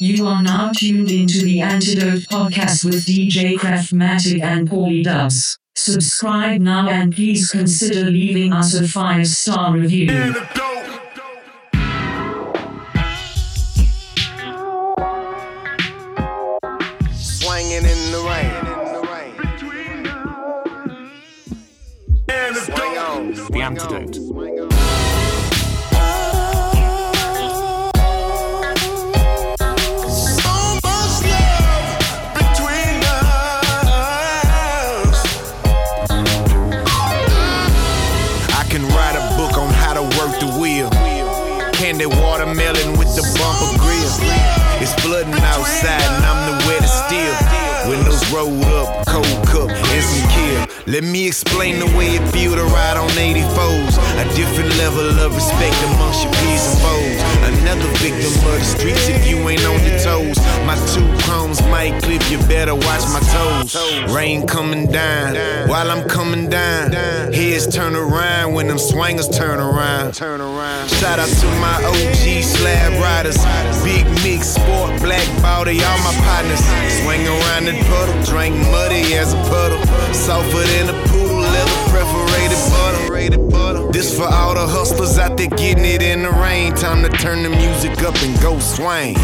You are now tuned into The Antidote Podcast with DJ Craftmatic and Paulie Dubz. Subscribe now and please consider leaving us a 5-star review. Swinging in the rain. Swing on. The Antidote. Watermelon with the bumper grill. It's flooding outside and I'm the wetter still. Windows rolled up, cold cup and some kill. Let me explain the way it feel to ride on 84s. A different level of respect amongst your peers and foes. Another victim of the streets if you ain't on your toes. My two combs might clip, you better watch my toes. Rain coming down while I'm coming down. Heads turn around when them swingers turn around. Shout out to my OG slab riders. Big mix, sport, black body, all my partners. Swing around the puddle, drink muddy as a puddle. Softer than a poodle, leather perforated butter. This for all the hustlers out there getting it in the rain. Time to turn the music up and go swing.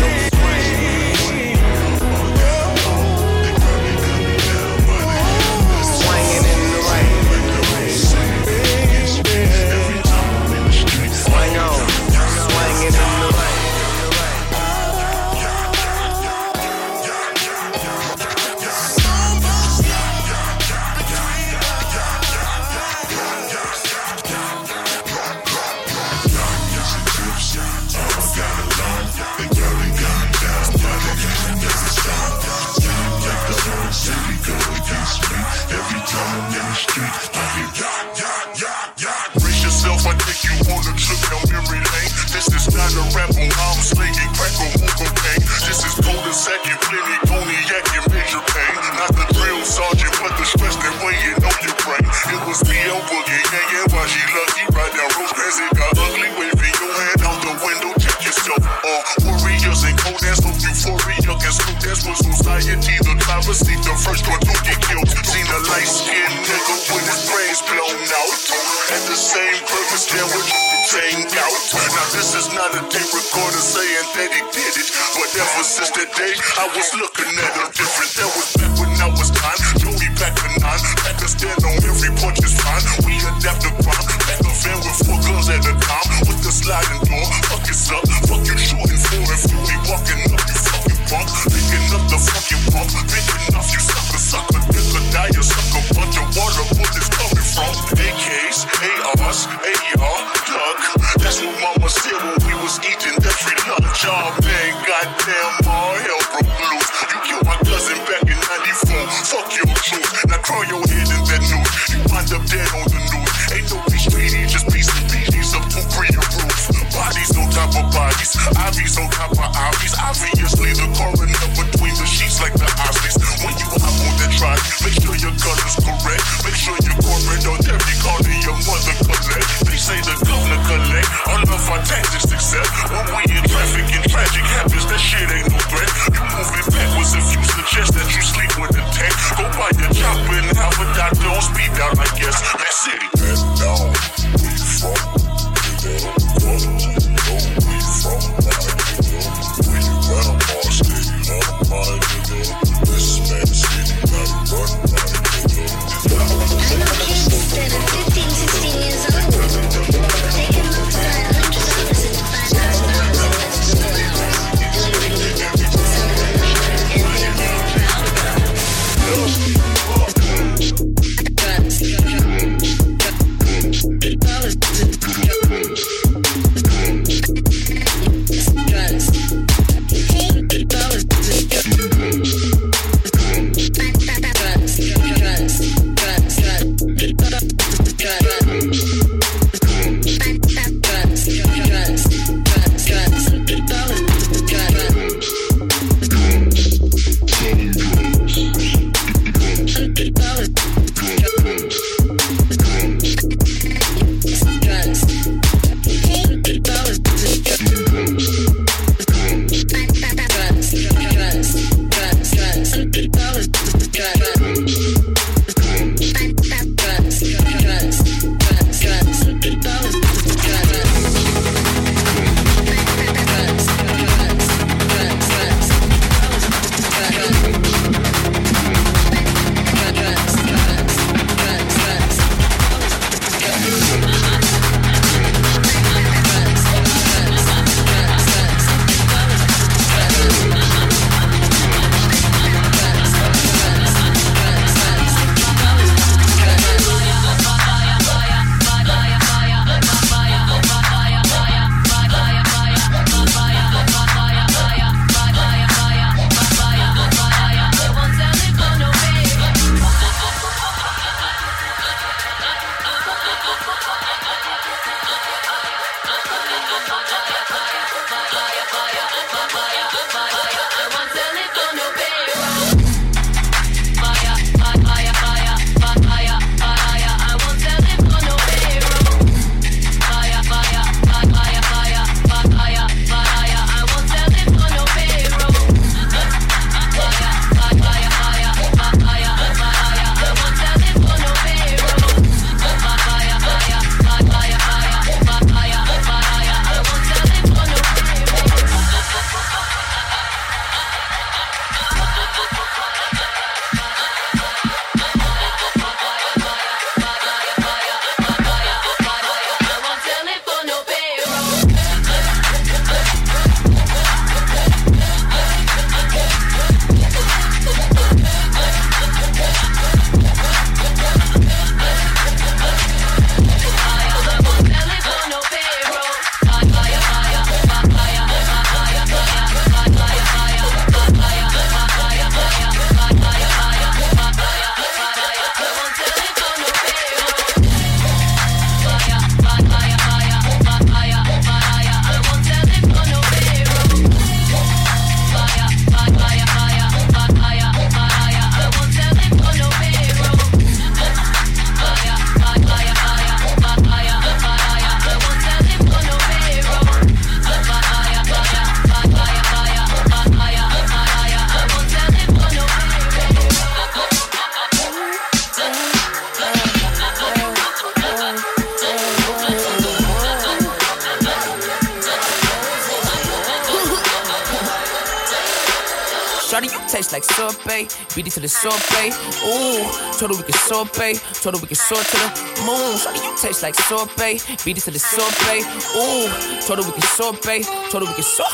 Shawty, you taste like sorbet. Beat it to the sorbet. Ooh, told her we can sorbet. Told her we can soar to the moon. Shawty, you taste like sorbet. Beat it to the sorbet. Ooh, told her we can sorbet. Told her we can soar.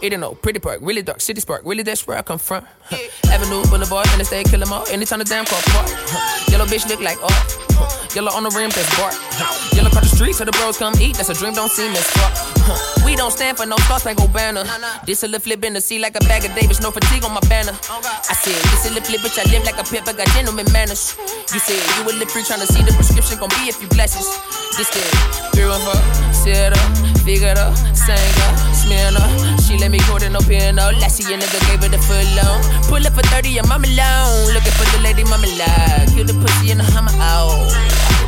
It ain't no pretty park, really dark city spark, really that's where I come from. Avenue, Boulevard, interstate, kill 'em all. Anytime the damn car park. Yellow bitch look like art. Yellow on the rim, that's bark. Yellow across the street, so the bros come eat. That's a dream, don't seem as fuck. We don't stand for no star-spangled banner. This a little flip in the sea like a bag of Davis. No fatigue on my banner. I said, this a little flip, bitch, I live like a pimp. I got gentleman manners. You said, you a little free, trying to see the prescription gon' be if you bless us. This that, fear of her, sit up. Figured her, sang her, smeared her. She let me go to no piano. Last year, nigga gave her the full loan. Pull up for 30 and mama alone. Looking for the lady mama like. Kill the pussy in the hammer out.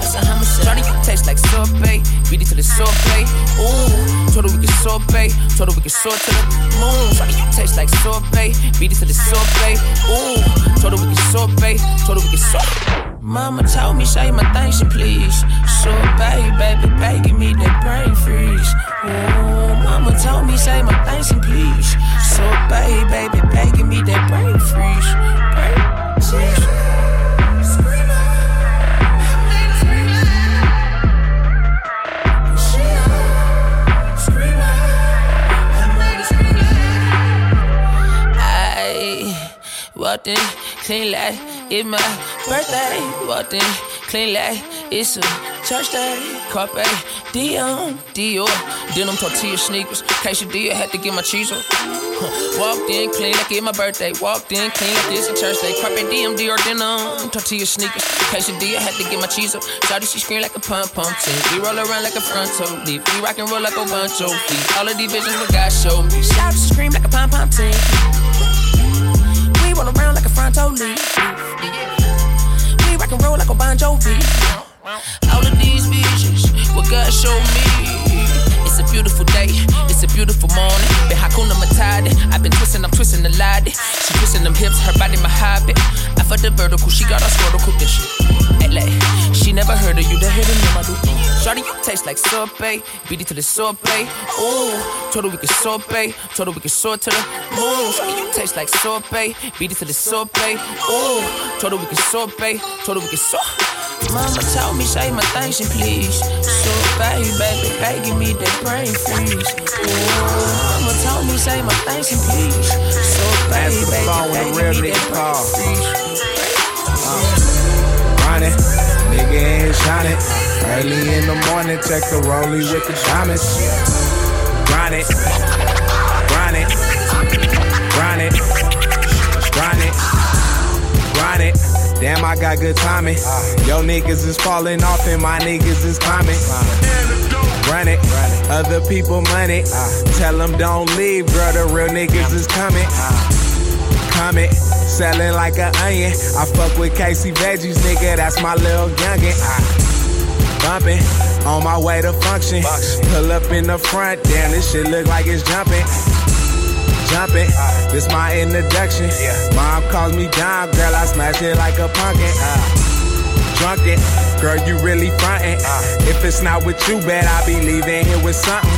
That's a hammer shot. Shawty, you taste like sorbet. Beat it to the sorbet. Ooh, told her we can sorbet. Told her we can soar to the moon. Shawty, you taste like sorbet. Beat it to the sorbet. Ooh, told her we can sorbet. Told her we can sorbet. Mama told me, say my thanks and please. So, baby, baby, give me that brain freeze. Ooh, mama told me, say my thanks and please. So, baby, baby, give me that brain freeze. Brain freeze. Walked in, clean like it's my birthday. Walked in, clean like it's a church day. Carpe Diem, Dior, denim tortilla sneakers. Quesadilla, had to get my cheese up. Walked in, clean like it's my birthday. Walked in, clean like it's a church day. Carpe Diem, Dior, denim tortilla sneakers. Quesadilla, had to get my cheese up. Shawty, she scream like a pom-pom team. We roll around like a fronto leaf. We rock and roll like a buncho feet. All of these visions what God showed me. Shawty, she scream like a pom-pom team. Roll around like a fronto leaf. We rock and roll like a Bon Jovi. All of these visions, what God showed me. It's a beautiful day, it's a beautiful morning. Been Hakuna Matata, I've been twisting, I'm twisting the lady. She twisting them hips, her body my hobby. I fucked the vertical, she got her squirtical bitch. LA, she never heard of you, they heard of my dude. Shawty, you taste like sorbet. Beat it to the sorbet. Ooh, told her we can sorbet. Told her we can soar to the moon. Shawty, you taste like sorbet. Beat it to the sorbet. Ooh, told her we can sorbet. Told her we can soar. Mama told me, say my thanks and please. Sorbet, baby, give me that brain freeze. Ooh, mama told me, say my thanks and please. Sorbet, baby, give me that brain freeze. Running. Nigga in here shining. Early in the morning, check the rollie with the diamonds. Grind it, grind it, grind it, grind it, grind it. Damn, I got good timing. Yo niggas is falling off and my niggas is climbing. Run it, other people money. Tell them don't leave, girl, the real niggas is coming. Coming. Selling like an onion. I fuck with Casey Veggies, nigga, that's my little youngin'. Bumpin', on my way to function. Pull up in the front, damn, this shit look like it's jumpin'. Jumpin', this my introduction. Mom calls me Dom, girl, I smash it like a pumpkin. Drunken, girl, you really frontin'. If it's not with you, bet I be leaving here with something.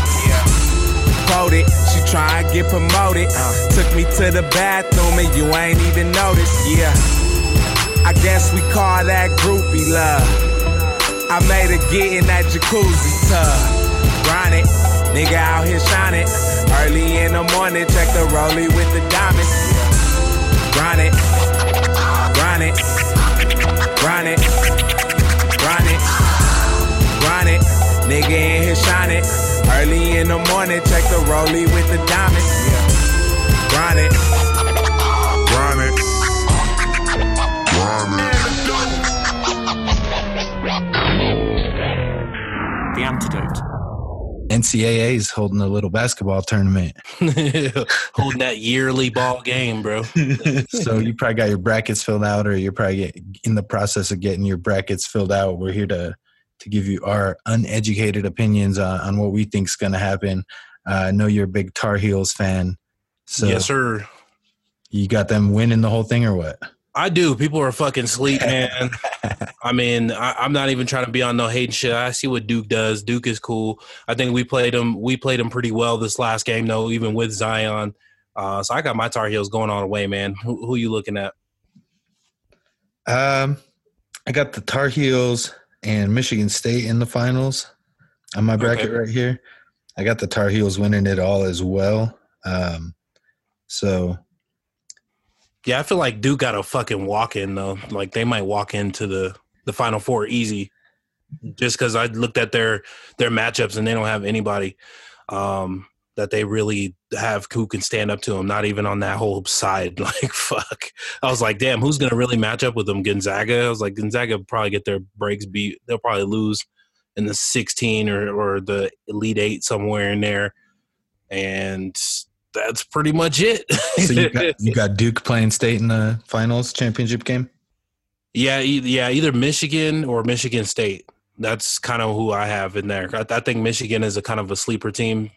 She try to get promoted. Took me to the bathroom and you ain't even noticed. Yeah, I guess we call that groupie love. I made her get in that jacuzzi tub. Grind it, nigga out here shining. Early in the morning, check the rollie with the diamonds. Grind it, grind it, grind it, grind it, grind it. Nigga in here shining. Early in the morning, check the rollie with the diamonds. Grind it, grind it, grind it. The Antidote. NCAA's holding a little basketball tournament. Holding that yearly ball game, bro. So you probably got your brackets filled out, or you're probably in the process of getting your brackets filled out. We're here to give you our uneducated opinions on what we think's going to happen. I know you're a big Tar Heels fan. So yes, sir. You got them winning the whole thing or what? I do. People are fucking sleep, man. I mean, I'm not even trying to be on no hate shit. I see what Duke does. Duke is cool. I think we played them pretty well this last game, though, even with Zion. So I got my Tar Heels going all the way, man. Who you looking at? I got the Tar Heels and Michigan State in the finals on my bracket right here. I got the Tar Heels winning it all as well. Yeah, I feel like Duke got a fucking walk-in, though. Like, they might walk into the Final Four easy just because I looked at their matchups and they don't have anybody that they really have who can stand up to them, not even on that whole side. Like, fuck. I was like, damn, who's going to really match up with them? Gonzaga? I was like, Gonzaga will probably get their breaks beat. They'll probably lose in the 16 or the Elite Eight somewhere in there. And – that's pretty much it. So you got Duke playing State in the finals championship game? Yeah, either Michigan or Michigan State. That's kind of who I have in there. I think Michigan is a kind of a sleeper team.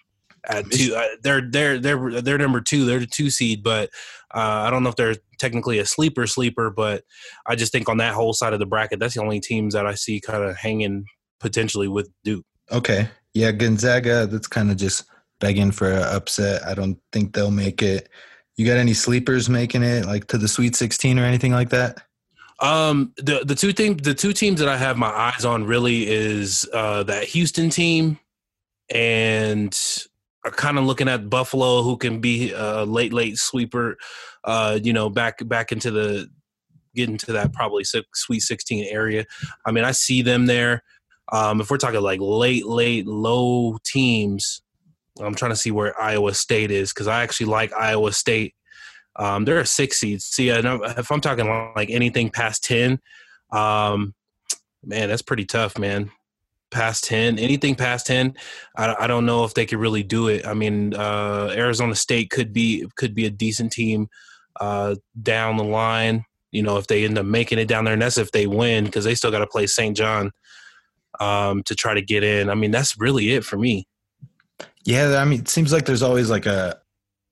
At two, they're number two. They're the 2 seed, but I don't know if they're technically a sleeper. But I just think on that whole side of the bracket, that's the only teams that I see kind of hanging potentially with Duke. Okay, yeah, Gonzaga. That's kind of just begging for an upset. I don't think they'll make it. You got any sleepers making it, like to the Sweet 16 or anything like that? The two teams that I have my eyes on really is that Houston team, and I'm kind of looking at Buffalo, who can be a late sweeper. Back into the getting to that probably Sweet 16 area. I mean, I see them there. If we're talking like late low teams. I'm trying to see where Iowa State is because I actually like Iowa State. They're a 6 seed. See, I know if I'm talking like anything past 10, man, that's pretty tough, man. Past 10, anything past 10, I don't know if they could really do it. I mean, Arizona State could be a decent team down the line. You know, if they end up making it down there, and that's if they win because they still got to play St. John to try to get in. I mean, that's really it for me. Yeah, I mean, it seems like there's always like a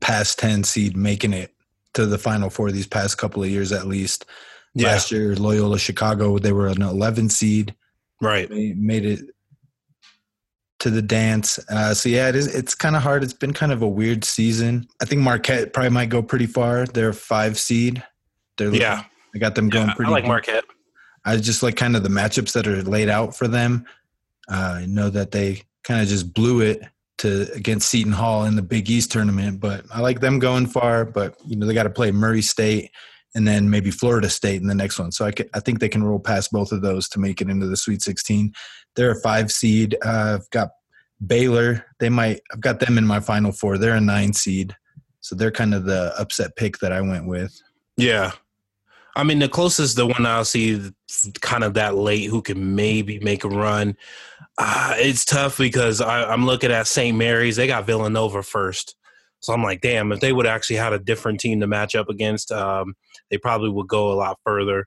past 10 seed making it to the Final Four these past couple of years at least. Yeah. Last year, Loyola-Chicago, they were an 11 seed. Right. They made it to the dance. It's kind of hard. It's been kind of a weird season. I think Marquette probably might go pretty far. They're a 5 seed. I got them going pretty far. I like Marquette. I just like kind of the matchups that are laid out for them. I know that they kind of just blew it against Seton Hall in the Big East tournament, but I like them going far. But you know, they got to play Murray State and then maybe Florida State in the next one. So I think they can roll past both of those to make it into the Sweet 16. They're a 5 seed. I've got Baylor. I've got them in my Final Four. They're a 9 seed, so they're kind of the upset pick that I went with. Yeah, I mean the closest the one I'll see kind of that late who can maybe make a run. It's tough because I'm looking at St. Mary's. They got Villanova first. So I'm like, damn, if they would actually had a different team to match up against, they probably would go a lot further.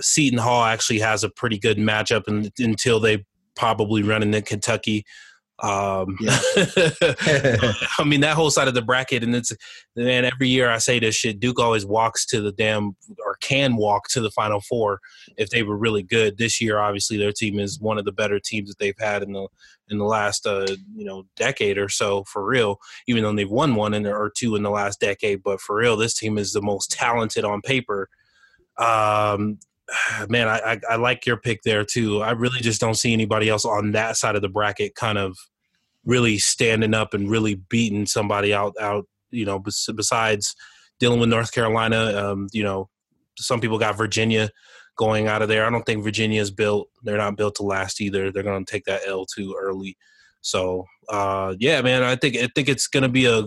Seton Hall actually has a pretty good matchup until they probably run into Kentucky. I mean, that whole side of the bracket, and man, every year I say this shit, Duke always walks to the damn or can walk to the Final Four if they were really good. This year, obviously, their team is one of the better teams that they've had in the last decade or so, for real, even though they've won one or two in the last decade. But for real, this team is the most talented on paper. Man, I like your pick there too. I really just don't see anybody else on that side of the bracket kind of really standing up and really beating somebody out. You know, besides dealing with North Carolina. Some people got Virginia going out of there. I don't think Virginia's built. They're not built to last either. They're going to take that L too early. So man, I think it's going to be a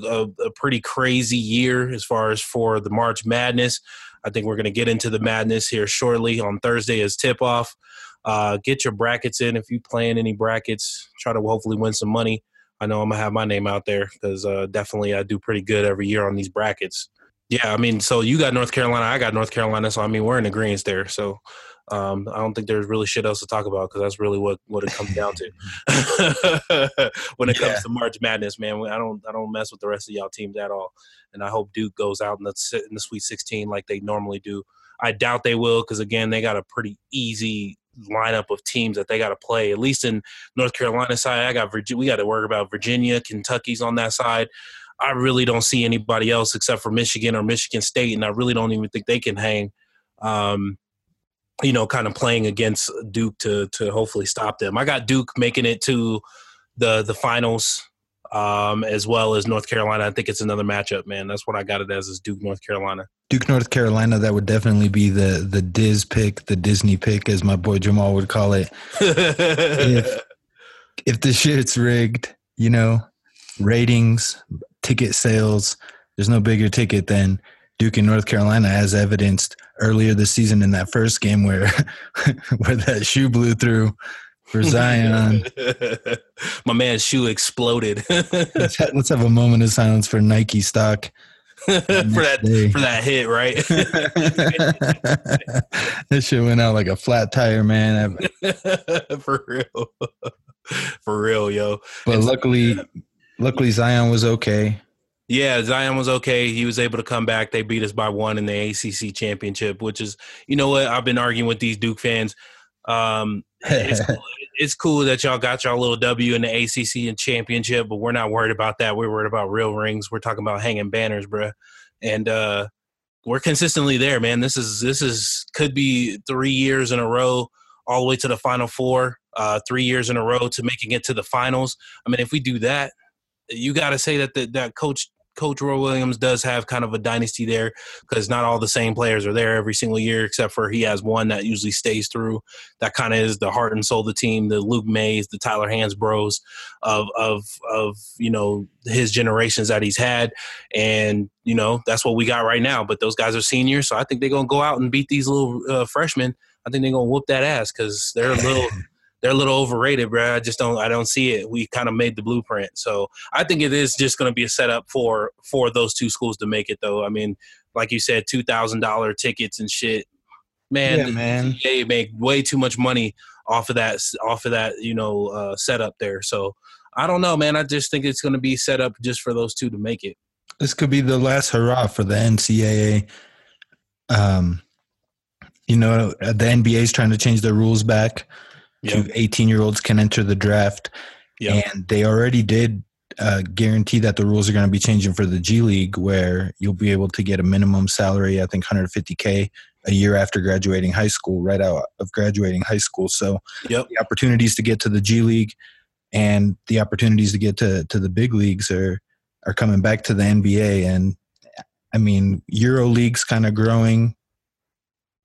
pretty crazy year as far as for the March Madness. I think we're going to get into the madness here shortly. On Thursday is tip-off. Get your brackets in if you playing any brackets. Try to hopefully win some money. I know I'm going to have my name out there because definitely I do pretty good every year on these brackets. Yeah, I mean, so you got North Carolina. I got North Carolina. So, I mean, we're in agreement there. So, I don't think there's really shit else to talk about because that's really what it comes down to when it comes to March Madness, man. I don't mess with the rest of y'all teams at all, and I hope Duke goes out in the Sweet 16 like they normally do. I doubt they will because again they got a pretty easy lineup of teams that they got to play. At least in North Carolina side, we got to worry about Virginia, Kentucky's on that side. I really don't see anybody else except for Michigan or Michigan State, and I really don't even think they can hang, kind of playing against Duke to hopefully stop them. I got Duke making it to the finals, as well as North Carolina. I think it's another matchup, man. That's what I got it as, is Duke, North Carolina. Duke, North Carolina, that would definitely be the Diz pick, the Disney pick, as my boy Jamal would call it. If the shit's rigged, ratings, ticket sales, there's no bigger ticket than Duke and North Carolina, as evidenced earlier this season in that first game where that shoe blew through for Zion. My man's shoe exploded. Let's have a moment of silence for Nike stock. for that hit, right? That shit went out like a flat tire, man. For real, yo. But luckily Zion was okay. Yeah, Zion was okay. He was able to come back. They beat us by 1 in the ACC championship, which is, you know what, I've been arguing with these Duke fans. It's cool that y'all got y'all little W in the ACC and championship, but we're not worried about that. We're worried about real rings. We're talking about hanging banners, bro. And we're consistently there, man. This could be 3 years in a row all the way to the Final Four, 3 years in a row to making it to the finals. I mean, if we do that, you got to say that Coach Roy Williams does have kind of a dynasty there, because not all the same players are there every single year, except for he has one that usually stays through. That kind of is the heart and soul of the team, the Luke Mays, the Tyler Hansbros of his generations that he's had. And, that's what we got right now. But those guys are seniors, so I think they're going to go out and beat these little freshmen. I think they're going to whoop that ass, because they're a little – they're a little overrated, bro. I don't see it. We kind of made the blueprint. So I think it is just going to be a setup for those two schools to make it, though. I mean, like you said, $2,000 tickets and shit. Man, yeah, man. They make way too much money off of that, setup there. So I don't know, man. I just think it's going to be set up just for those two to make it. This could be the last hurrah for the NCAA. The NBA is trying to change their rules back. Yep. 18-year-olds can enter the draft, yep. And they already did guarantee that the rules are going to be changing for the G League, where you'll be able to get a minimum salary, I think $150K a year after graduating high school, right out of graduating high school. So yep. The opportunities to get to the G League and the opportunities to get to the big leagues are coming back to the NBA. And, I mean, Euro League's kind of growing.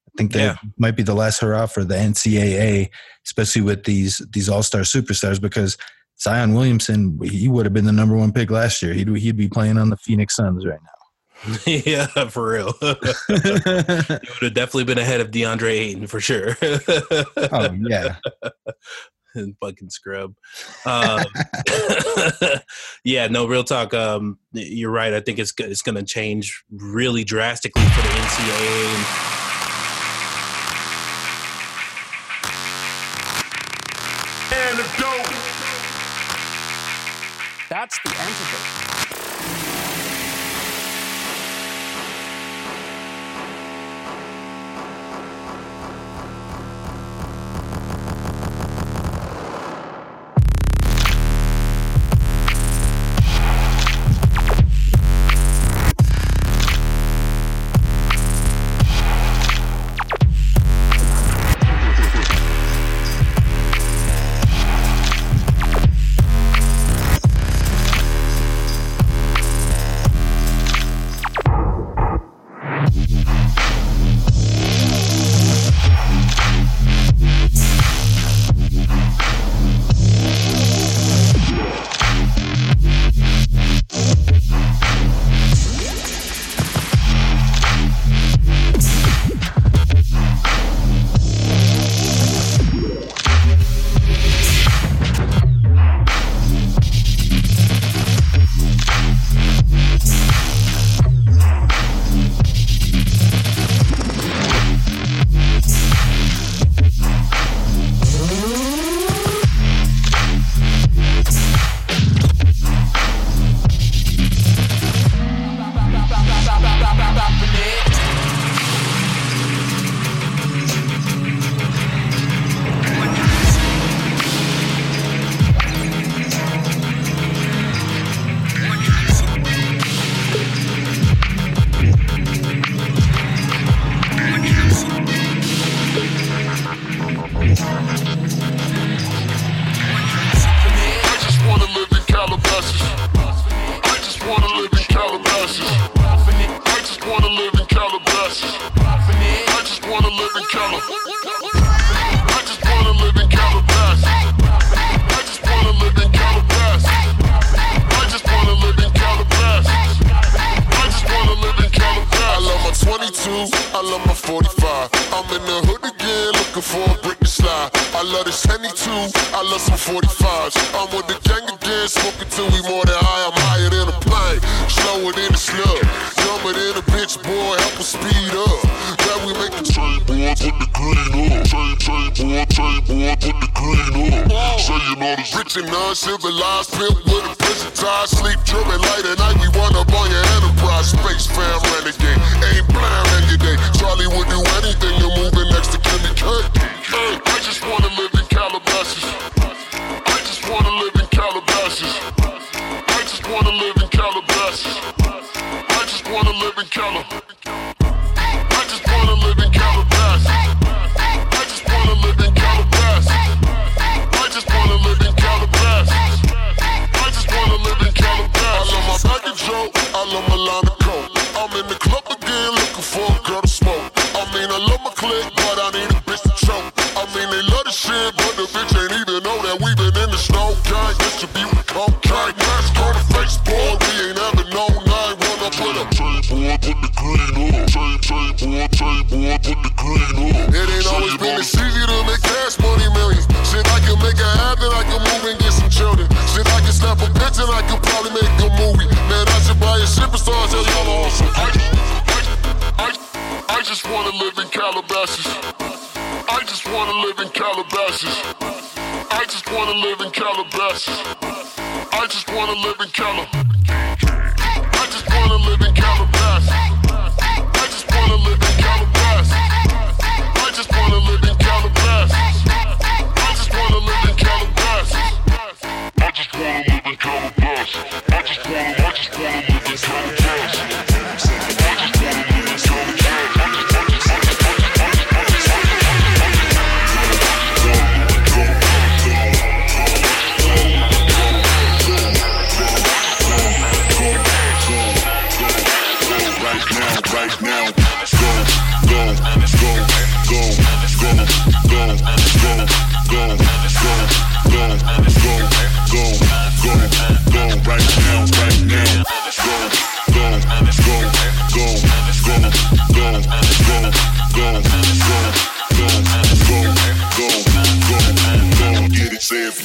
I think that might be the last hurrah for the NCAA, especially with these all-star superstars, because Zion Williamson, he would have been the number one pick last year. He'd be playing on the Phoenix Suns right now. Yeah, for real. He would have definitely been ahead of DeAndre Ayton for sure. Oh, yeah. And fucking scrub. Yeah, no, real talk. You're right. I think it's going to change really drastically for the NCAA. That's the 72, I love some 45s. I'm with the gang again, smoking till we more than high. I'm higher than a plane, slower than a slug, dumber than a bitch, boy, help us speed up. That we make the train, boy, put the green up. Train, boy, put the green up. So you know this rich and uncivilized pimp with a prison tie, sleep dripping light at night. We run up on your enterprise, space fam renegade. Ain't blind any day, Charlie would do anything. You're moving next to Kenny Cut. I just wanna live in Calabasas. I just wanna live in Calabasas. I just wanna live in Calabasas. I just wanna live in Calabasas. I just wanna live in Calabasas. I just wanna live in Calabasas. I just wanna live in Calabasas. I just wanna live in Calabasas. I love my package joke, I love my line of coke. I'm in the club again looking for a girl to smoke. I mean I love my clique, but I need a bitch to choke. I mean they love the shit, but the bitch ain't even know that we been in the snow. Gang distributing cocaine, mask on the face, boy, we ain't having no night. Wanna put a train, boy, put the green up. Train, boy, put the green up. It ain't always been this easy to make cash money millions. Shit, I can make it happen, I can move and get some children. Shit, I can snap a bitch and I can probably make a movie. Man, I should buy a superstar, tell y'all awesome. I just wanna live in Calabasas. I just wanna live in Calabasas. I just wanna live in Calabasas. I just wanna live in Calabasas. I just wanna live in Calabasas. I just wanna live in Calabasas. I just wanna live in Calabasas. I just wanna live in Calabasas. I just wanna live in Calabasas. I just wanna live in Calabasas.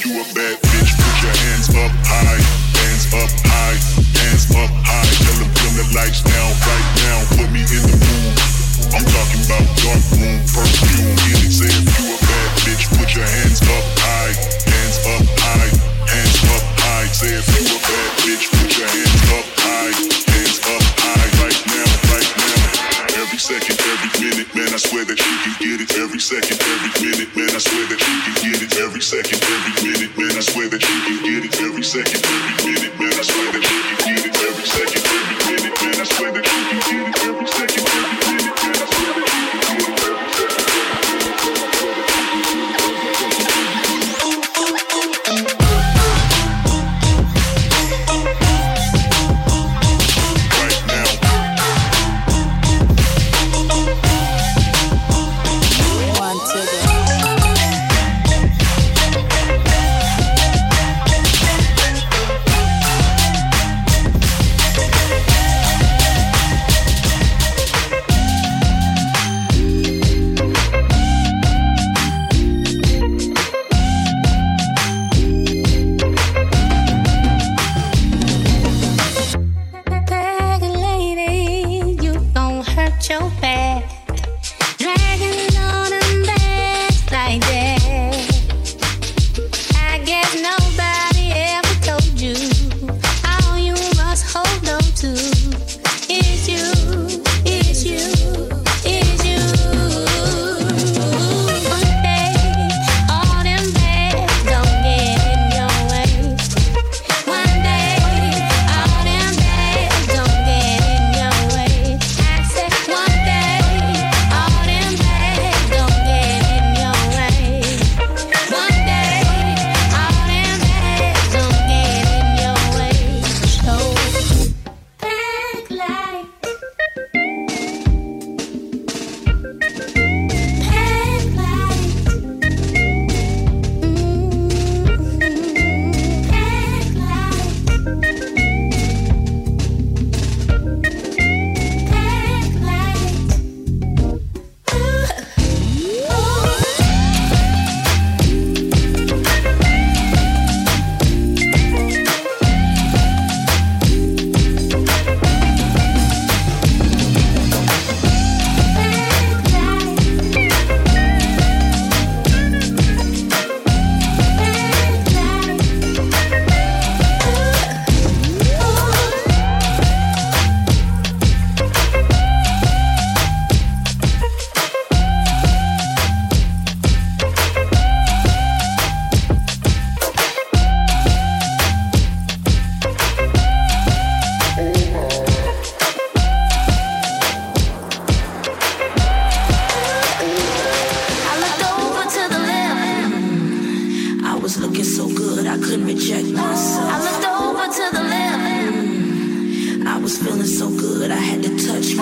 One day.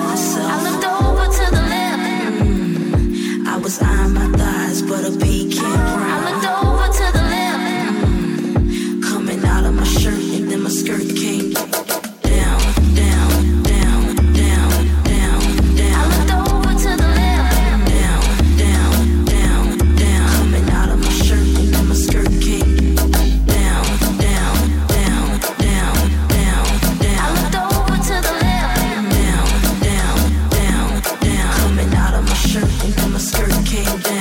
myself. I looked over to the left. Mm-hmm. I was eyeing my thighs, but a peek came round. I looked over to the left. Mm-hmm. Coming out of my shirt, and then my skirt came down, down, down, down, down, down. I looked over to the left. Down, down, down, down. Coming out of my shirt, and then my skirt came down, down, down, down, down, down. I looked over to the left. Down, down, down, down. Coming out of my shirt, and then my skirt came down.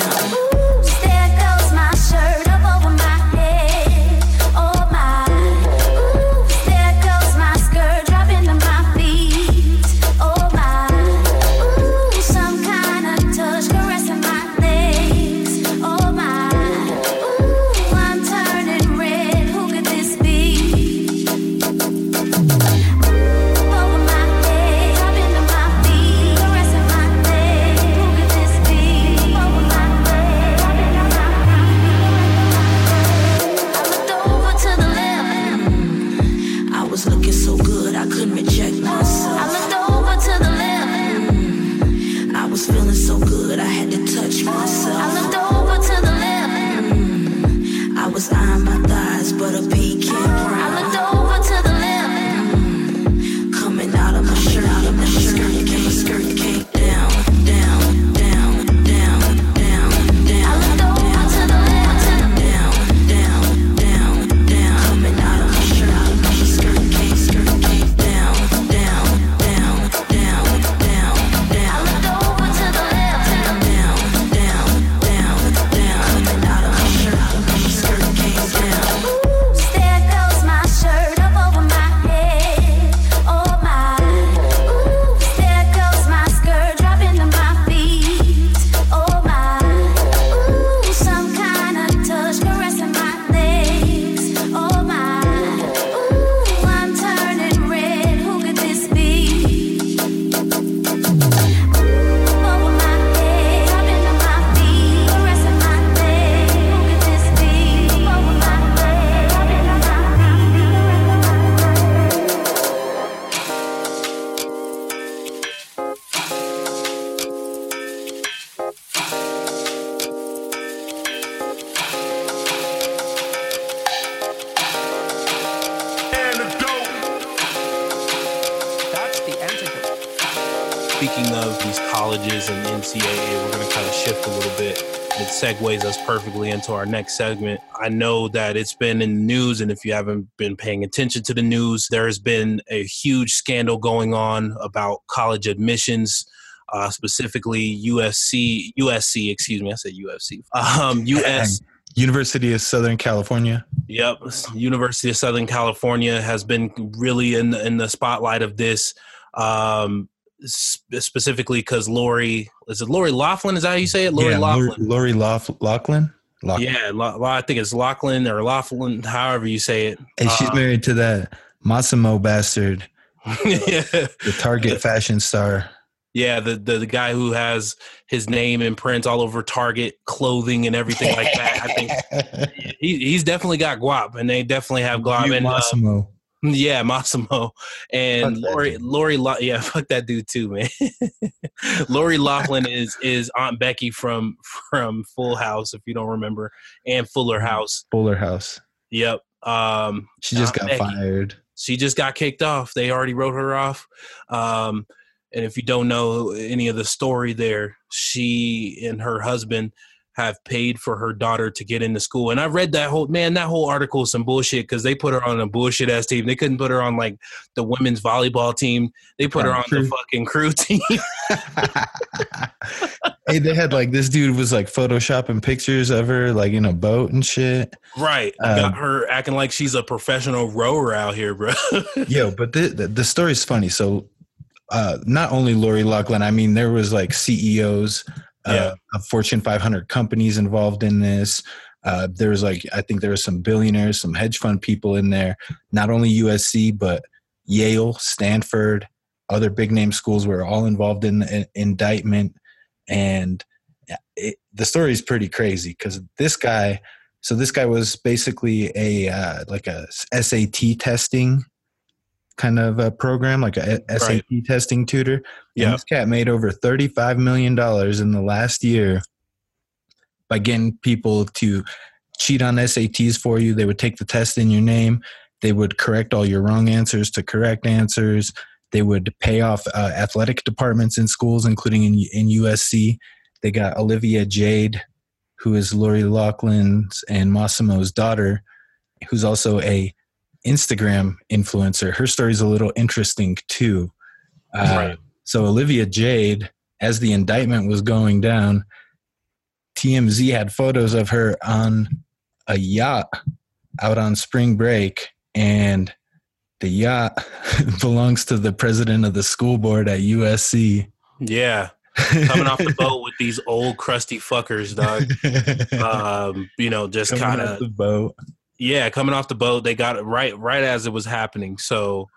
Speaking of these colleges and NCAA, we're going to kind of shift a little bit. It segues us perfectly into our next segment. I know that it's been in the news, and if you haven't been paying attention to the news, there has been a huge scandal going on about college admissions, specifically University of Southern California. Yep. University of Southern California has been really in the spotlight of this. Specifically because Lori Loughlin? Is that how you say it? Lori Loughlin? Yeah, I think it's Loughlin or Loughlin, however you say it. And she's married to that Mossimo bastard, the Target fashion star. Yeah, the guy who has his name and prints all over Target clothing and everything like that. I think he's definitely got guap, and they definitely have guap. And Mossimo. Yeah, Mossimo and fuck that dude too, man. Lori Loughlin is Aunt Becky from Full House, if you don't remember, and Fuller House. Yep. She just got fired. She just got kicked off. They already wrote her off. And if you don't know any of the story there, she and her husband have paid for her daughter to get into school. And I read that whole article is some bullshit because they put her on a bullshit ass team. They couldn't put her on like the women's volleyball team. They put her on the fucking crew team. Hey, they had like this dude was like photoshopping pictures of her like in a boat and shit. Right. Got her acting like she's a professional rower out here, bro. Yo, but the story's funny. So not only Lori Loughlin, I mean, there was like CEOs of Fortune 500 companies involved in this. There was like, I think there were some billionaires, some hedge fund people in there, not only USC, but Yale, Stanford, other big name schools were all involved in the indictment. And the story is pretty crazy because this guy was basically a like a SAT testing kind of a program, like a SAT testing tutor. Yeah. And this cat made over $35 million in the last year by getting people to cheat on SATs for you. They would take the test in your name. They would correct all your wrong answers to correct answers. They would pay off athletic departments in schools, including in USC. They got Olivia Jade, who is Lori Loughlin's and Mossimo's daughter, who's also a Instagram influencer. Her story's a little interesting too. Right. So Olivia Jade, as the indictment was going down, TMZ had photos of her on a yacht out on spring break, and the yacht belongs to the president of the school board at USC. Yeah. Coming off the boat with these old crusty fuckers, dog. You know, just kind of the boat. Yeah, coming off the boat, they got it right as it was happening. So,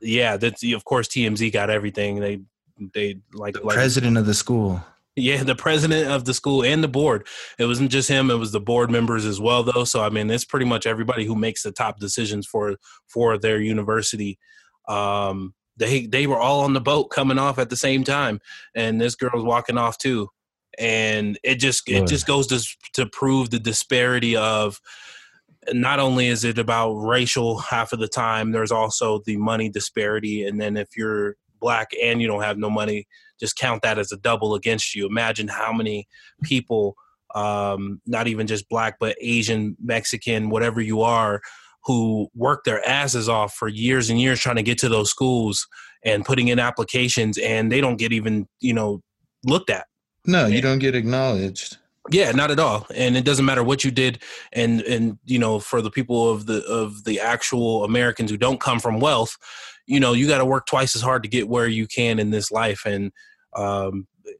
yeah, that's of course TMZ got everything. They like the president of the school. Yeah, the president of the school and the board. It wasn't just him; it was the board members as well, though. So, I mean, it's pretty much everybody who makes the top decisions for their university. They were all on the boat coming off at the same time, and this girl's walking off too, and it just goes to prove the disparity of. Not only is it about racial half of the time, there's also the money disparity, and then if you're black and you don't have no money, just count that as a double against you. Imagine how many people, not even just black, but Asian, Mexican, whatever you are, who work their asses off for years and years trying to get to those schools and putting in applications, and they don't get even, looked at. No, you don't get acknowledged. Yeah, not at all. And it doesn't matter what you did. And for the people of the actual Americans who don't come from wealth, you got to work twice as hard to get where you can in this life. And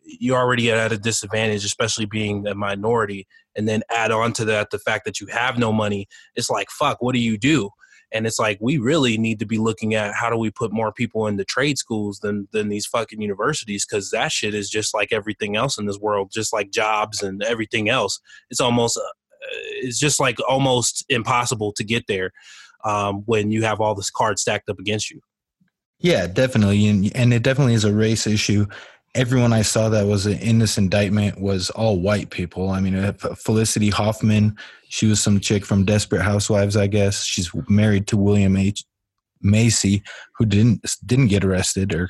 you're already at a disadvantage, especially being a minority. And then add on to that the fact that you have no money. It's like, fuck, what do you do? And it's like, we really need to be looking at how do we put more people into trade schools than these fucking universities, because that shit is just like everything else in this world, just like jobs and everything else. It's just like almost impossible to get there when you have all this card stacked up against you. Yeah, definitely. And it definitely is a race issue. Everyone I saw that was in this indictment was all white people. I mean, Felicity Hoffman, she was some chick from Desperate Housewives, I guess. She's married to William H. Macy, who didn't get arrested or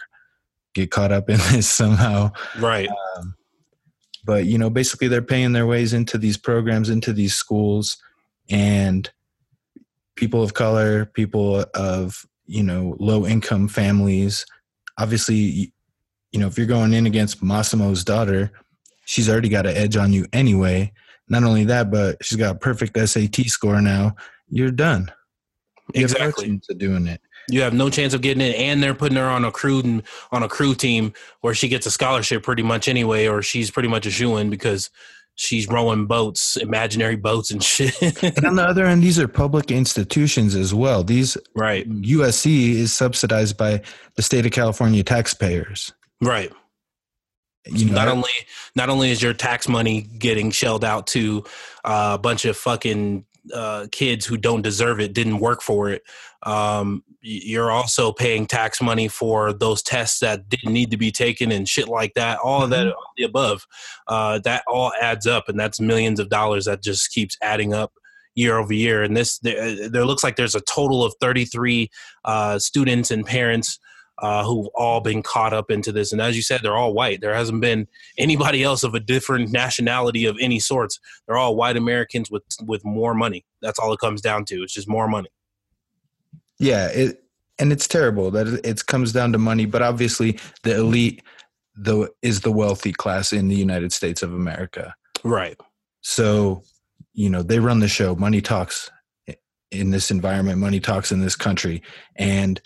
get caught up in this somehow. Right. But, basically they're paying their ways into these programs, into these schools, and people of color, people of, low-income families, obviously. If you're going in against Massimo's daughter, she's already got an edge on you anyway. Not only that, but she's got a perfect SAT score now. You're done. Exactly. You have no chance of doing it. You have no chance of getting it, and they're putting her on a crew team where she gets a scholarship pretty much anyway, or she's pretty much a shoo-in because she's rowing boats, imaginary boats and shit. And on the other end, these are public institutions as well. These right. USC is subsidized by the state of California taxpayers. Right. Not only is your tax money getting shelled out to a bunch of fucking kids who don't deserve it, didn't work for it. You're also paying tax money for those tests that didn't need to be taken and shit like that. All of that, all the above, that all adds up, and that's millions of dollars that just keeps adding up year over year. And there looks like there's a total of 33 students and parents who've all been caught up into this. And as you said, they're all white. There hasn't been anybody else of a different nationality of any sorts. They're all white Americans with more money. That's all it comes down to. It's just more money. Yeah, and it's terrible that it comes down to money. But obviously the elite is the wealthy class in the United States of America. Right. So, they run the show. Money talks in this environment. Money talks in this country. And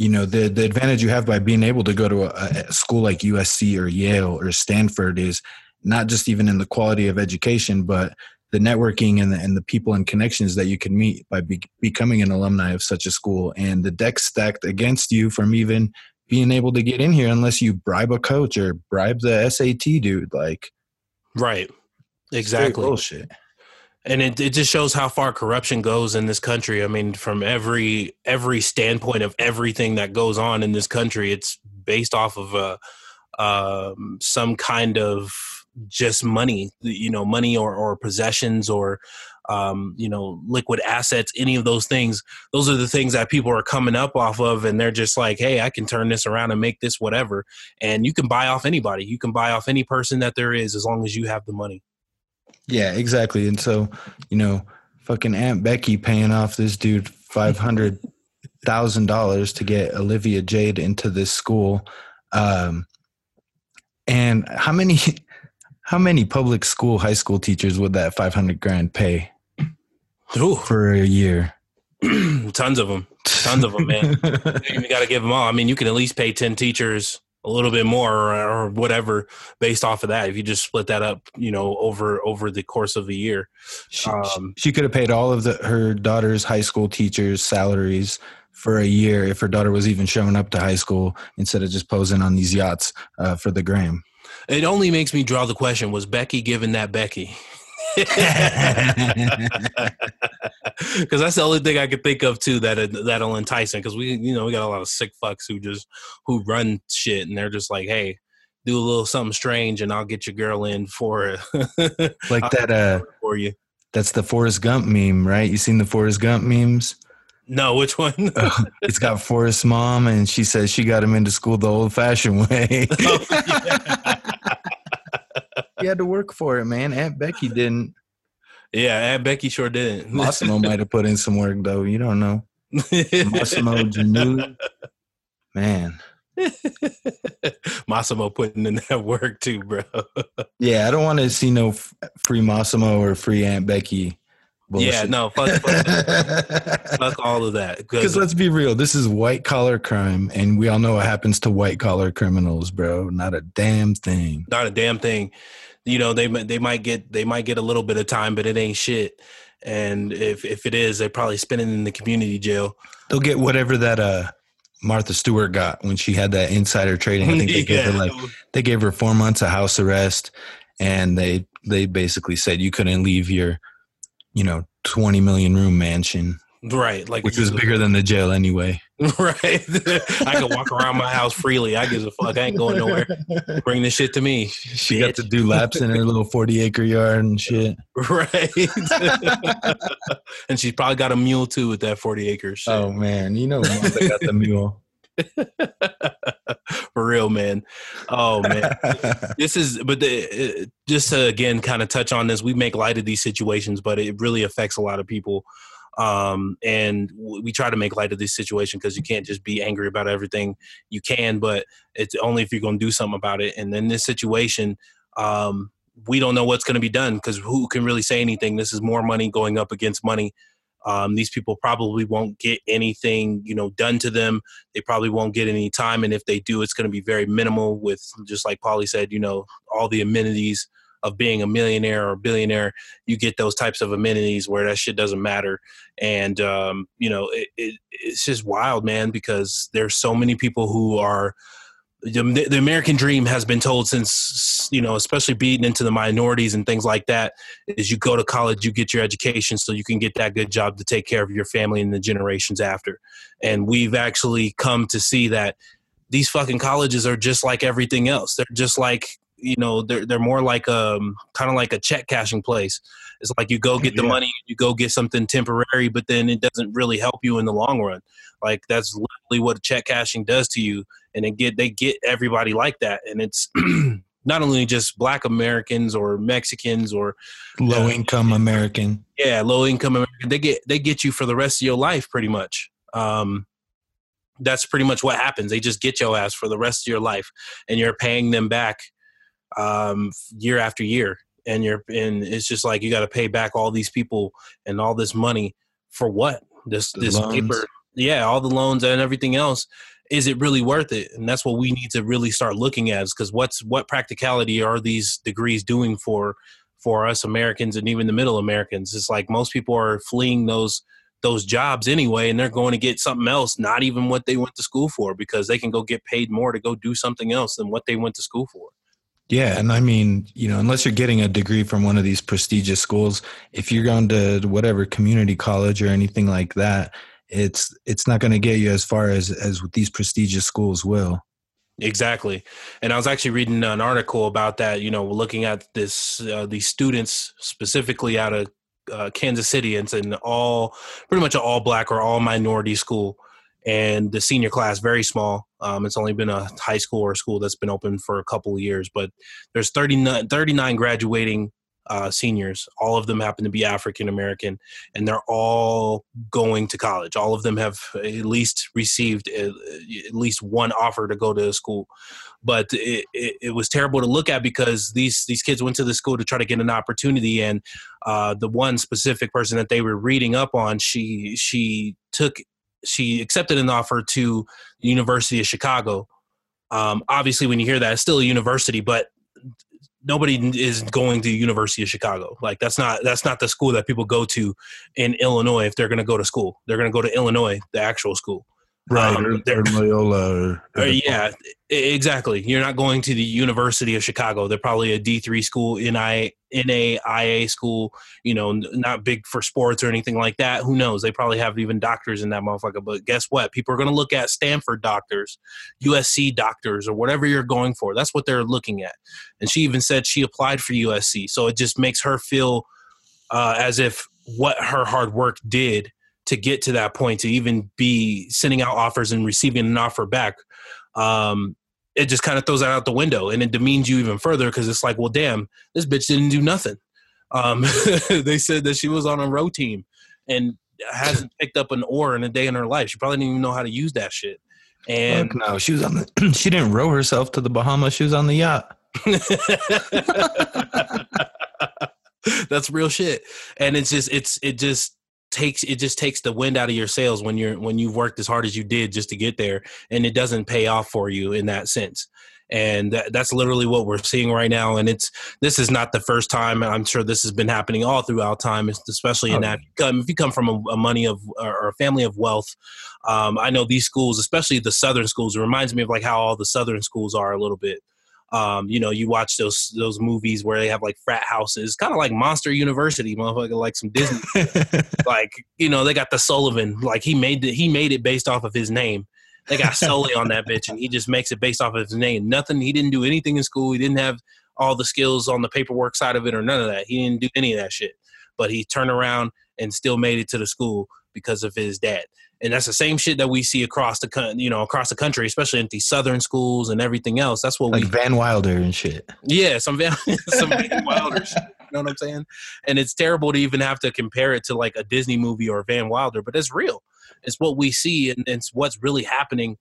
the advantage you have by being able to go to a school like USC or Yale or Stanford is not just even in the quality of education, but the networking and the people and connections that you can meet by becoming an alumni of such a school, and the deck stacked against you from even being able to get in here unless you bribe a coach or bribe the SAT dude. Like, right. Exactly. Bullshit. And it just shows how far corruption goes in this country. I mean, from every standpoint of everything that goes on in this country, it's based off of some kind of just money, you know, money or possessions or, you know, liquid assets, any of those things. Those are the things that people are coming up off of. And they're just like, hey, I can turn this around and make this whatever. And you can buy off anybody. You can buy off any person that there is, as long as you have the money. Yeah, exactly. And so, you know, fucking Aunt Becky paying off this dude $500,000 to get Olivia Jade into this school. And how many public school, high school teachers would that $500,000 pay for a year? Tons of them, man. You got to give them all. I mean, you can at least pay 10 teachers a little bit more or whatever based off of that. If you just split that up, you know, over the course of the year. She could have paid all of her daughter's high school teachers' salaries for a year if her daughter was even showing up to high school instead of just posing on these yachts for the gram. It only makes me draw the question, was Becky giving that Becky? Because that's the only thing I could think of too that'll entice him. Because we got a lot of sick fucks who run shit, and they're just like, hey, do a little something strange, and I'll get your girl in for it. Like that for you. That's the Forrest Gump meme, right? You seen the Forrest Gump memes? No, which one? Oh, it's got Forrest's mom, and she says she got him into school the old-fashioned way. Oh, yeah. He had to work for it, man. Aunt Becky didn't. Yeah, Aunt Becky sure didn't. Mossimo might have put in some work, though. You don't know. Mossimo Janu. Man. Mossimo putting in that work, too, bro. Yeah, I don't want to see no free Mossimo or free Aunt Becky. Bullshit. Yeah, no, fuck all of that. Because let's be real, this is white-collar crime, and we all know what happens to white-collar criminals, bro. Not a damn thing. Not a damn thing. You know, they might get a little bit of time, but it ain't shit. And if it is, they probably spend it in the community jail. They'll get whatever that Martha Stewart got when she had that insider trading. I think they gave her they gave her 4 months of house arrest, and they basically said you couldn't leave your, you know, 20 million room mansion. Right. Like, which was bigger than the jail anyway. Right. I can walk around my house freely. I give a fuck. I ain't going nowhere. Bring this shit to me. She got to do laps in her little 40-acre yard and shit. Right. And she's probably got a mule too with that 40 acres. Shit. Oh man. You know, Martha got the mule. For real, man. Oh man. Just to again kind of touch on this, we make light of these situations, but it really affects a lot of people, and we try to make light of this situation because you can't just be angry about everything. You can, but it's only if you're going to do something about it. And in this situation, we don't know what's going to be done, because who can really say anything? This is more money going up against money. These people probably won't get anything, you know, done to them. They probably won't get any time. And if they do, it's going to be very minimal with, just like Paulie said, you know, all the amenities of being a millionaire or billionaire. You get those types of amenities where that shit doesn't matter. And, you know, it's just wild, man, because there's so many people who are, the American dream has been told since, you know, especially beating into the minorities and things like that, is you go to college, you get your education so you can get that good job to take care of your family and the generations after. And we've actually come to see that these fucking colleges are just like everything else. They're just like, you know, they're more like kind of like a check cashing place. It's like you go get the money, you go get something temporary, but then it doesn't really help you in the long run. Like, that's literally what check cashing does to you. And they get everybody like that. And it's not only just Black Americans or Mexicans or low income American. Yeah, low income American. They get you for the rest of your life, pretty much. That's pretty much what happens. They just get your ass for the rest of your life, and you're paying them back year after year. And it's just like, you got to pay back all these people and all this money for what? This paper. Yeah, all the loans and everything else. Is it really worth it? And that's what we need to really start looking at, is because what practicality are these degrees doing for us Americans and even the middle Americans? It's like most people are fleeing those jobs anyway, and they're going to get something else, not even what they went to school for, because they can go get paid more to go do something else than what they went to school for. Yeah. And I mean, you know, unless you're getting a degree from one of these prestigious schools, if you're going to whatever community college or anything like that, it's not going to get you as far as these prestigious schools will. Exactly. And I was actually reading an article about that, you know, looking at this, these students specifically out of Kansas City. It's an pretty much an all black or all minority school. And the senior class, very small. It's only been a high school or a school that's been open for a couple of years. But there's 39 graduating seniors. All of them happen to be African-American. And they're all going to college. All of them have at least received at least one offer to go to school. But it was terrible to look at because these kids went to the school to try to get an opportunity. And the one specific person that they were reading up on, she accepted an offer to the University of Chicago. Obviously, when you hear that, it's still a university, but nobody is going to the University of Chicago. Like that's not the school that people go to in Illinois if they're going to go to school. They're going to go to Illinois, the actual school. Right. Or Loyola. Yeah, exactly. You're not going to the University of Chicago. They're probably a D3 school, NAIA school, you know, not big for sports or anything like that. Who knows? They probably have even doctors in that motherfucker. But guess what? People are going to look at Stanford doctors, USC doctors, or whatever you're going for. That's what they're looking at. And she even said she applied for USC. So it just makes her feel as if what her hard work did to get to that point, to even be sending out offers and receiving an offer back, it just kind of throws that out the window, and it demeans you even further because it's like, well, damn, this bitch didn't do nothing. They said that she was on a row team and hasn't picked up an oar in a day in her life. She probably didn't even know how to use that shit. And fuck no, she didn't row herself to the Bahamas. She was on the yacht. That's real shit. And it just takes the wind out of your sails when you've worked as hard as you did just to get there, and it doesn't pay off for you in that sense. And that's literally what we're seeing right now. And this is not the first time. I'm sure this has been happening all throughout time, especially in that if you come from a money of or a family of wealth. I know these schools, especially the Southern schools, it reminds me of like how all the Southern schools are a little bit. You know, you watch those movies where they have like frat houses, kind of like Monster University, motherfucker, like some Disney, like, you know, they got the Sullivan, like he made it based off of his name. They got Sully on that bitch, and he just makes it based off of his name. Nothing. He didn't do anything in school. He didn't have all the skills on the paperwork side of it or none of that. He didn't do any of that shit, but he turned around and still made it to the school because of his dad. And that's the same shit that we see across the country, especially at these Southern schools and everything else. That's what like Van Wilder and shit. Yeah, some Van Wilder shit. You know what I'm saying? And it's terrible to even have to compare it to like a Disney movie or Van Wilder, but it's real. It's what we see, and it's what's really happening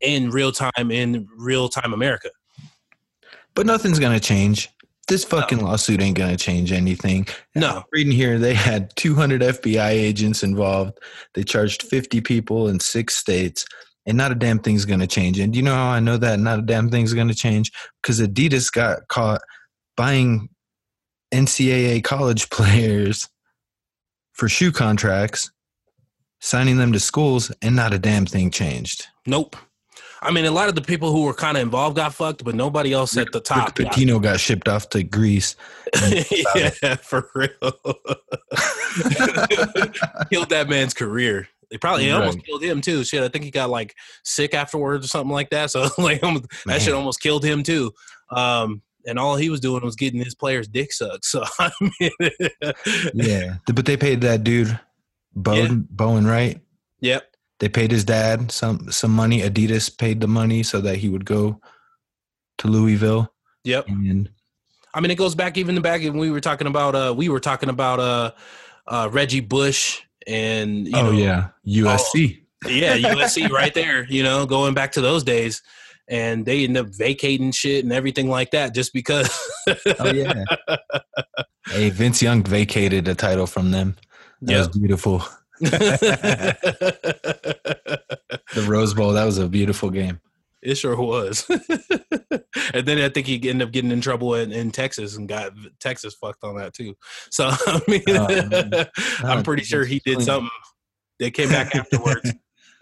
in real time America. But nothing's gonna change. This fucking lawsuit ain't going to change anything. No. I'm reading here, they had 200 FBI agents involved. They charged 50 people in 6 states, and not a damn thing's going to change. And do you know how I know that not a damn thing's going to change? Because Adidas got caught buying NCAA college players for shoe contracts, signing them to schools, and not a damn thing changed. Nope. I mean, a lot of the people who were kind of involved got fucked, but nobody else at the top. Rick Pitino got shipped off to Greece. Yeah, for real. Killed that man's career. They probably almost killed him too. Shit, I think he got like sick afterwards or something like that. So like that shit almost killed him too. And all he was doing was getting his players' dick sucked. So I mean, yeah, but they paid that dude Bowen, right? Yep. They paid his dad some money. Adidas paid the money so that he would go to Louisville. Yep. And I mean, it goes back even back, and we were talking about Reggie Bush and USC. Oh, yeah, USC right there. You know, going back to those days, and they end up vacating shit and everything like that just because. Oh yeah. Hey, Vince Young vacated a title from them. That was beautiful. The Rose Bowl, that was a beautiful game. It sure was. And then I think he ended up getting in trouble in Texas and got Texas fucked on that too. So I mean, I'm pretty sure he did something. They came back afterwards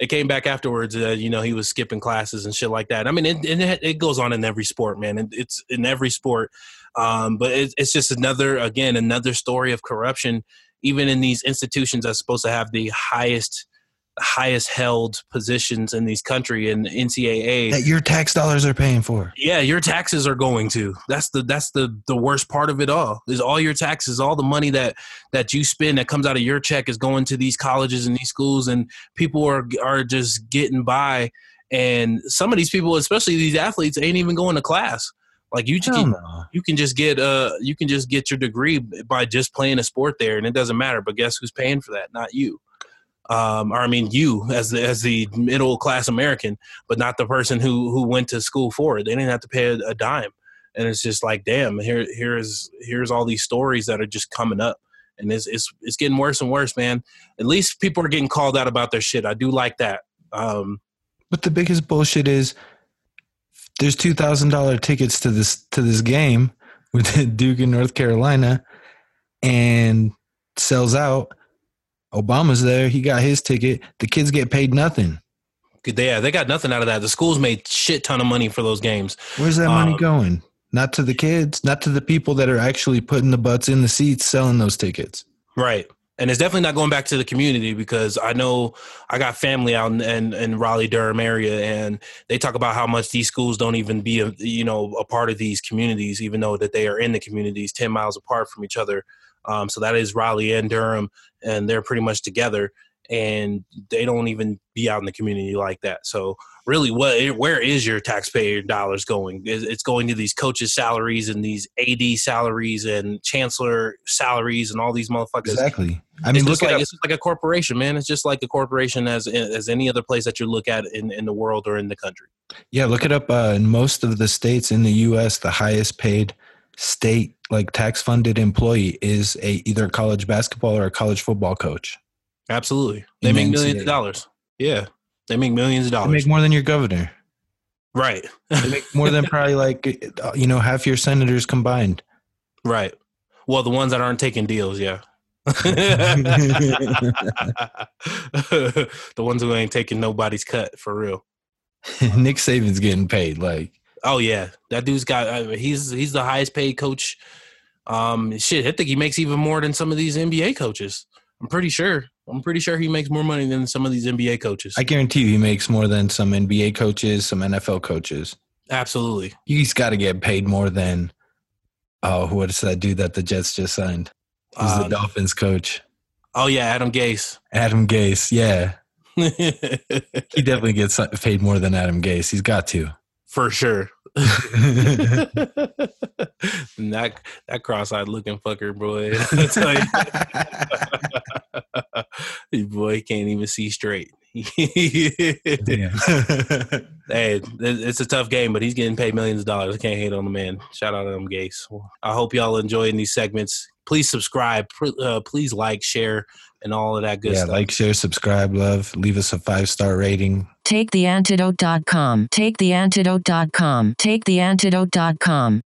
it came back afterwards. You know, he was skipping classes and shit like that. I mean, it goes on in every sport, man. It's in every sport. But it's just another story of corruption, even in these institutions that's supposed to have the highest held positions in these country and NCAA that your tax dollars are paying for. Yeah. Your taxes are going to, that's the worst part of it all is all your taxes, all the money that you spend that comes out of your check is going to these colleges and these schools, and people are just getting by. And some of these people, especially these athletes, ain't even going to class. Like you can just get your degree by just playing a sport there, and it doesn't matter, but guess who's paying for that? Not you. You as the middle class American, but not the person who went to school for it. They didn't have to pay a dime. And it's just like, damn, here's all these stories that are just coming up, and it's getting worse and worse, man. At least people are getting called out about their shit. I do like that. But the biggest bullshit is there's $2,000 tickets to this game with Duke in North Carolina, and sells out. Obama's there. He got his ticket. The kids get paid nothing. Yeah, they got nothing out of that. The schools made shit ton of money for those games. Where's that money going? Not to the kids, not to the people that are actually putting the butts in the seats selling those tickets. Right. And it's definitely not going back to the community, because I know I got family out in Raleigh-Durham area, and they talk about how much these schools don't even be a part of these communities, even though that they are in the communities 10 miles apart from each other. So that is Raleigh and Durham, and they're pretty much together, and they don't even be out in the community like that. So really, where is your taxpayer dollars going? It's going to these coaches' salaries and these AD salaries and chancellor salaries and all these motherfuckers. Exactly. I mean, it's just like a corporation, man. It's just like a corporation as any other place that you look at in the world or in the country. Yeah. Look it up. In most of the states in the U.S., the highest paid state, like tax funded employee, is either a college basketball or a college football coach. Absolutely. They make millions of dollars. Yeah. They make millions of dollars. They make more than your governor. Right. They make more than probably half your senators combined. Right. Well, the ones that aren't taking deals. Yeah. The ones who ain't taking nobody's cut for real. Nick Saban's getting paid like, oh yeah, that dude's got. He's the highest paid coach. Shit, I think he makes even more than some of these NBA coaches. I'm pretty sure he makes more money than some of these NBA coaches. I guarantee you, he makes more than some NBA coaches, some NFL coaches. Absolutely, he's got to get paid more than. Oh, what's that dude that the Jets just signed? He's the Dolphins coach. Oh yeah, Adam Gase. Adam Gase, yeah. He definitely gets paid more than Adam Gase. He's got to. For sure. that cross-eyed looking fucker, boy. I tell you. Boy, he can't even see straight. Hey, it's a tough game, but he's getting paid millions of dollars. I can't hate on the man. Shout out to him, Gase. I hope y'all enjoying these segments. Please subscribe. Please like, share, and all of that good stuff. Yeah, like, share, subscribe, love. Leave us a 5-star rating. TakeTheAntidote.com. TakeTheAntidote.com. TakeTheAntidote.com.